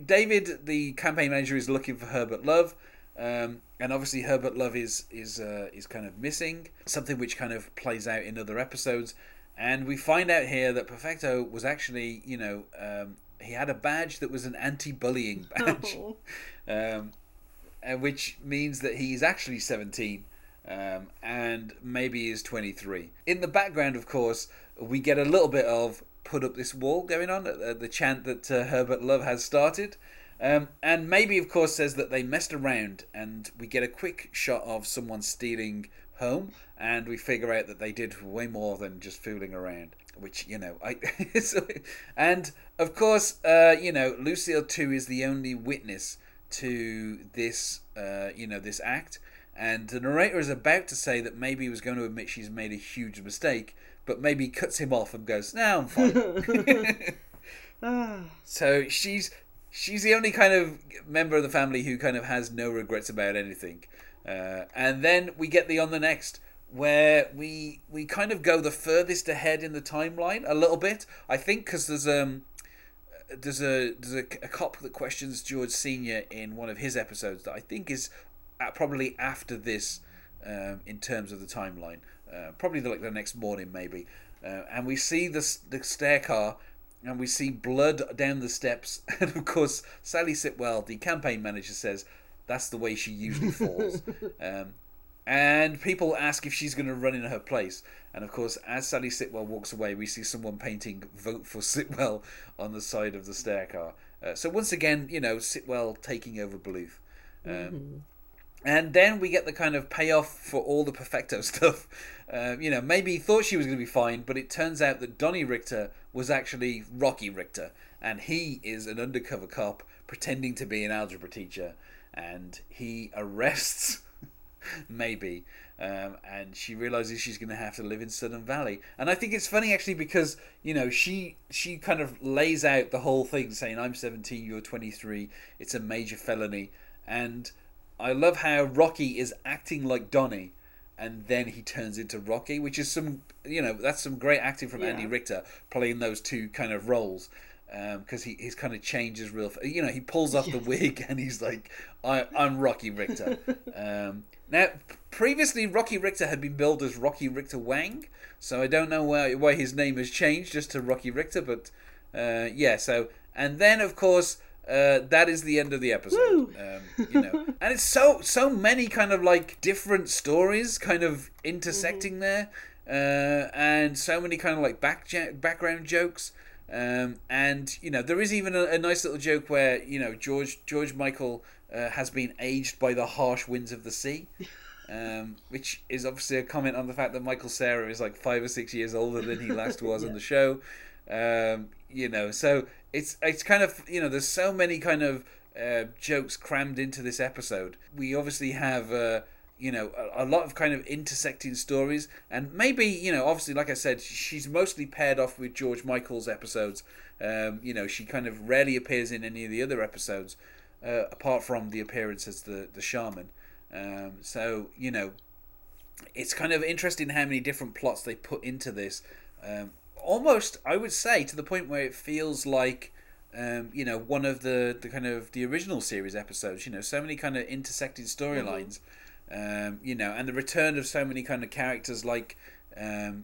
David, the campaign manager, is looking for Herbert Love, and obviously Herbert Love is kind of missing, something which kind of plays out in other episodes, and we find out here that Perfecto was actually, you know, he had a badge that was an anti-bullying badge, and which means that he is actually 17. And Maybe is 23. In the background, of course, we get a little bit of put up this wall going on, the chant that Herbert Love has started. And Maybe, of course, says that they messed around, and we get a quick shot of someone stealing home, and we figure out that they did way more than just fooling around, which, you know, and of course, you know, Lucille 2 is the only witness to this, you know, this act. And the narrator is about to say that Maybe was going to admit she's made a huge mistake, but Maybe cuts him off and goes, "No, I'm fine." So she's the only kind of member of the family who kind of has no regrets about anything. And then we get the On the Next, where we kind of go the furthest ahead in the timeline a little bit, I think, because there's a cop that questions George Sr. in one of his episodes that I think is probably after this, in terms of the timeline, probably like the next morning, maybe. And we see the stair car, and we see blood down the steps. And of course, Sally Sitwell, the campaign manager, says that's the way she usually falls. And people ask if she's going to run in her place. And of course, as Sally Sitwell walks away, we see someone painting "Vote for Sitwell" on the side of the stair car. So once again, you know, Sitwell taking over Bluth. And then we get the kind of payoff for all the Perfecto stuff. You know, Maybe thought she was going to be fine, but it turns out that Donnie Richter was actually Rocky Richter. And he is an undercover cop pretending to be an algebra teacher. And he arrests Maybe. And she realizes she's going to have to live in Sudden Valley. And I think it's funny, actually, because, you know, she kind of lays out the whole thing saying, I'm 17, you're 23. It's a major felony. And I love how Rocky is acting like Donnie, and then he turns into Rocky, which is some, you know, that's some great acting from Andy Richter playing those two kind of roles, because he's kind of changes real, you know, he pulls off the wig and he's like, I'm Rocky Richter. Now, previously Rocky Richter had been billed as Rocky Richter Wang, so I don't know why his name has changed just to Rocky Richter, but so, and then of course that is the end of the episode. You know, and it's so many kind of like different stories kind of intersecting there, and so many kind of like background jokes. And you know, there is even a nice little joke where, you know, George Michael has been aged by the harsh winds of the sea, which is obviously a comment on the fact that Michael Cera is like 5 or 6 years older than he last was on the show. You know, so it's kind of, you know, there's so many kind of jokes crammed into this episode. We obviously have you know, a lot of kind of intersecting stories, and maybe, you know, obviously, like I said, she's mostly paired off with George Michael's episodes. You know, she kind of rarely appears in any of the other episodes, apart from the appearance as the shaman. So, you know, it's kind of interesting how many different plots they put into this. Almost, I would say, to the point where it feels like, you know, one of the kind of the original series episodes. You know, so many kind of intersecting storylines. You know, and the return of so many kind of characters like,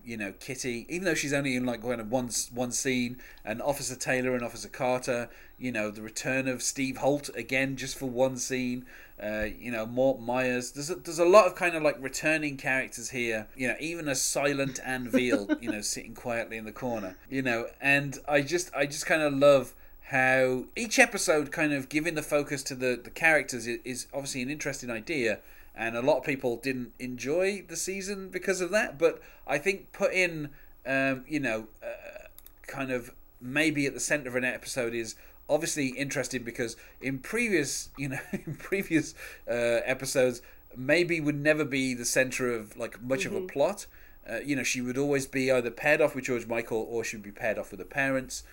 you know, Kitty, even though she's only in like kind of one scene, and Officer Taylor and Officer Carter. You know, the return of Steve Holt again, just for one scene. You know, Mort Meyers. There's a lot of kind of like returning characters here. You know, even a silent Ann Veal, you know, sitting quietly in the corner. You know, and I just kind of love how each episode kind of giving the focus to the characters is obviously an interesting idea. And a lot of people didn't enjoy the season because of that. But I think put in, you know, kind of maybe at the centre of an episode is obviously interesting, because in previous, you know, episodes, maybe would never be the centre of like much of a plot. You know, she would always be either paired off with George Michael or she would be paired off with her parents.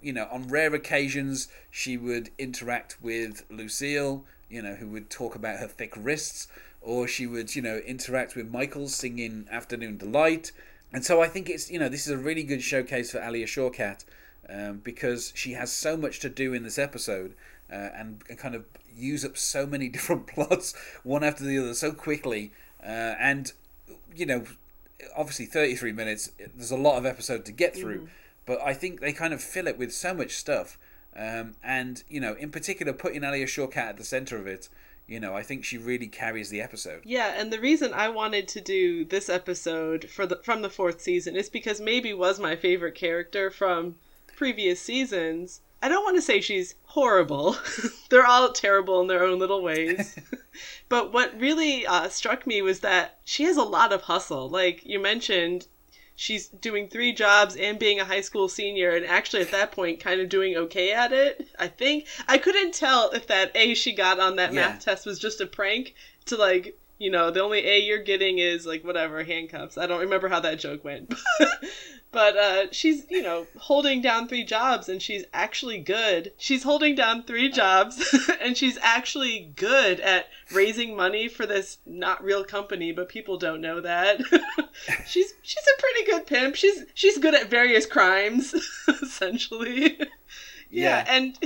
You know, on rare occasions, she would interact with Lucille, you know, who would talk about her thick wrists, or she would, you know, interact with Michael singing Afternoon Delight. And so I think it's, you know, this is a really good showcase for Alia Shawkat, because she has so much to do in this episode, and kind of use up so many different plots one after the other so quickly. And, you know, obviously 33 minutes, there's a lot of episode to get through, but I think they kind of fill it with so much stuff. And, you know, in particular, putting Alia Shawkat at the centre of it, you know, I think she really carries the episode. Yeah, and the reason I wanted to do this episode from the fourth season is because Maybe was my favourite character from previous seasons. I don't want to say she's horrible. They're all terrible in their own little ways. But what really struck me was that she has a lot of hustle. Like you mentioned, she's doing 3 jobs and being a high school senior, and actually at that point kind of doing okay at it, I think. I couldn't tell if that A she got on that math test was just a prank to, like, you know, the only A you're getting is, like, whatever, handcuffs. I don't remember how that joke went. But she's, you know, holding down 3 jobs, and she's actually good. She's holding down 3 jobs, and she's actually good at raising money for this not real company, but people don't know that. She's a pretty good pimp. She's good at various crimes, essentially. Yeah, and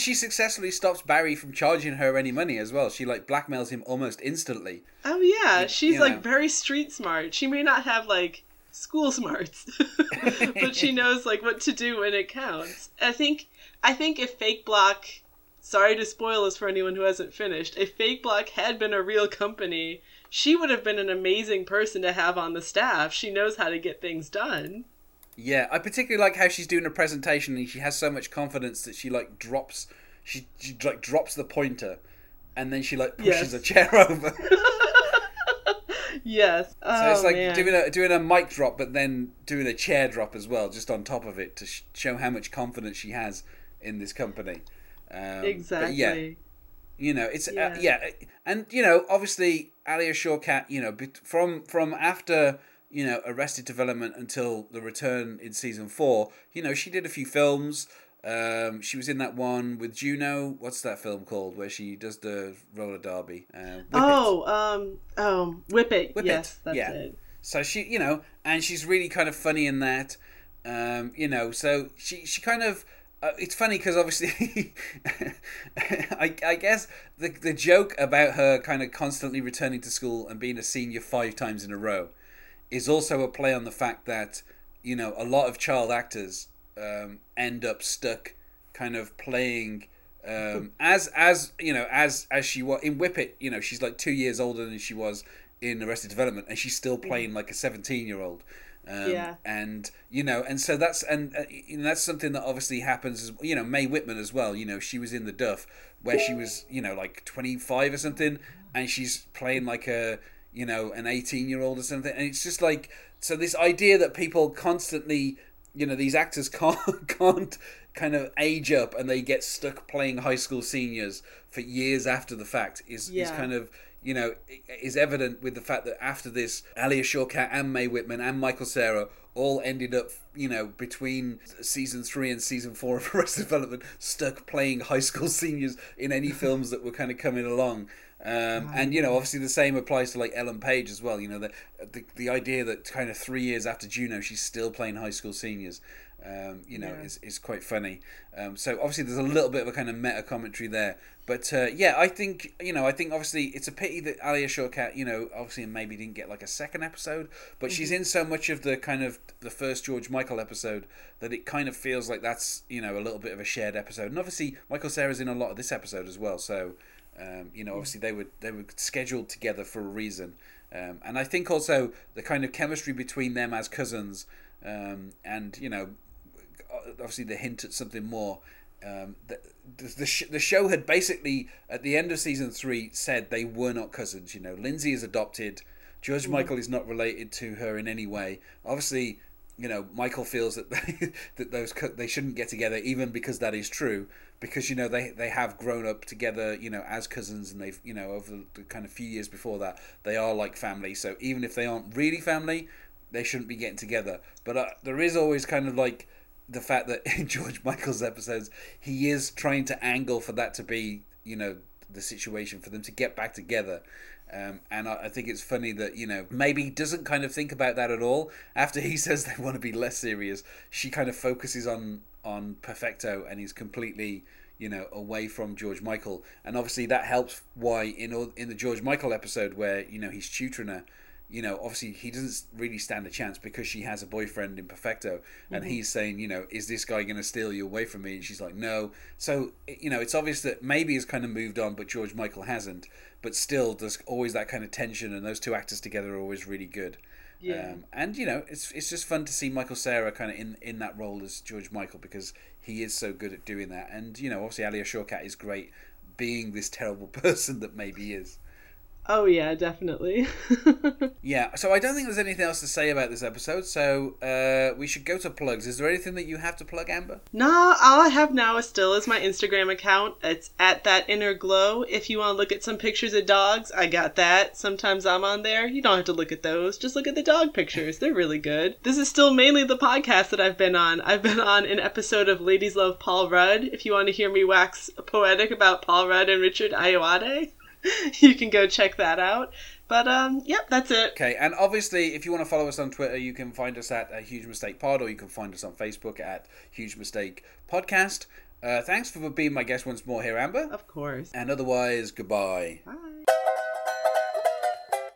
she successfully stops Barry from charging her any money as well. She like blackmails him almost instantly. Oh yeah, she's like very street smart. She may not have like school smarts, but she knows like what to do when it counts. I think if Fakeblock, sorry to spoil this for anyone who hasn't finished, if Fakeblock had been a real company, she would have been an amazing person to have on the staff. She knows how to get things done. Yeah, I particularly like how she's doing a presentation and she has so much confidence that she like drops the pointer, and then she like pushes a chair over. Yes. So it's like doing a mic drop, but then doing a chair drop as well, just on top of it, to show how much confidence she has in this company. Exactly. Yeah, you know, it's and you know, obviously Alia Shawkat, you know, from after, you know, Arrested Development until the return in season 4, you know, she did a few films. She was in that one with Juno. What's that film called where she does the roller derby? Whip It. That's it. So she, you know, and she's really kind of funny in that. You know, so she kind of. It's funny because obviously, I guess the joke about her kind of constantly returning to school and being a senior 5 times in a row is also a play on the fact that, you know, a lot of child actors end up stuck kind of playing as she was in Whip It. You know, she's like 2 years older than she was in Arrested Development, and she's still playing like a 17-year-old. And you know, and so that's and that's something that obviously happens. You know, Mae Whitman as well. You know, she was in The Duff where she was, you know, like 25 or something, and she's playing like a, you know, an 18-year-old or something. And it's just like, so this idea that people constantly, you know, these actors can't kind of age up and they get stuck playing high school seniors for years after the fact is kind of. You know, is evident with the fact that after this, Alia Shawkat and Mae Whitman and Michael Cera all ended up, you know, between season 3 and season 4 of Arrested Development, stuck playing high school seniors in any films that were kind of coming along. And, you know, obviously the same applies to like Ellen Page as well. You know, the idea that kind of 3 years after Juno, she's still playing high school seniors, you know, is quite funny. So obviously there's a little bit of a kind of meta commentary there. But I think obviously it's a pity that Alia Shawkat, you know, obviously maybe didn't get like a second episode, but she's in so much of the kind of the first George Michael episode that it kind of feels like that's, you know, a little bit of a shared episode. And obviously Michael Cera's in a lot of this episode as well. So, you know, obviously they were scheduled together for a reason. And I think also the kind of chemistry between them as cousins, and, you know, obviously the hint at something more. The show had basically at the end of season 3 said they were not cousins. You know, Lindsay is adopted. George Michael is not related to her in any way. Obviously, you know, Michael feels that they shouldn't get together, even because that is true, because, you know, they have grown up together, you know, as cousins, and they've, you know, over the kind of few years before that, they are like family. So even if they aren't really family, they shouldn't be getting together. But there is always kind of like the fact that in George Michael's episodes, he is trying to angle for that to be, you know, the situation for them to get back together. And I think it's funny that, you know, maybe he doesn't kind of think about that at all. After he says they want to be less serious, she kind of focuses on Perfecto and is completely, you know, away from George Michael. And obviously that helps why in the George Michael episode where, you know, he's tutoring her, you know, obviously he doesn't really stand a chance because she has a boyfriend in Perfecto, and he's saying, you know, is this guy going to steal you away from me? And she's like, no. So, you know, it's obvious that maybe he's kind of moved on, but George Michael hasn't. But still, there's always that kind of tension, and those two actors together are always really good. Yeah. And, you know, it's just fun to see Michael Cera kind of in that role as George Michael, because he is so good at doing that. And, you know, obviously Alia Shawkat is great being this terrible person that maybe is. Oh, yeah, definitely. Yeah, so I don't think there's anything else to say about this episode, so we should go to plugs. Is there anything that you have to plug, Amber? No, all I have now is my Instagram account. It's @thatinnerglow. If you want to look at some pictures of dogs, I got that. Sometimes I'm on there. You don't have to look at those. Just look at the dog pictures. They're really good. This is still mainly the podcast that I've been on. I've been on an episode of Ladies Love Paul Rudd. If you want to hear me wax poetic about Paul Rudd and Richard Ayoade, you can go check that out. But yep, that's it. Okay, and obviously if you want to follow us on Twitter, you can find us at Huge Mistake Pod, or you can find us on Facebook at Huge Mistake Podcast. Thanks for being my guest once more here, Amber. Of course. And otherwise, goodbye. Bye.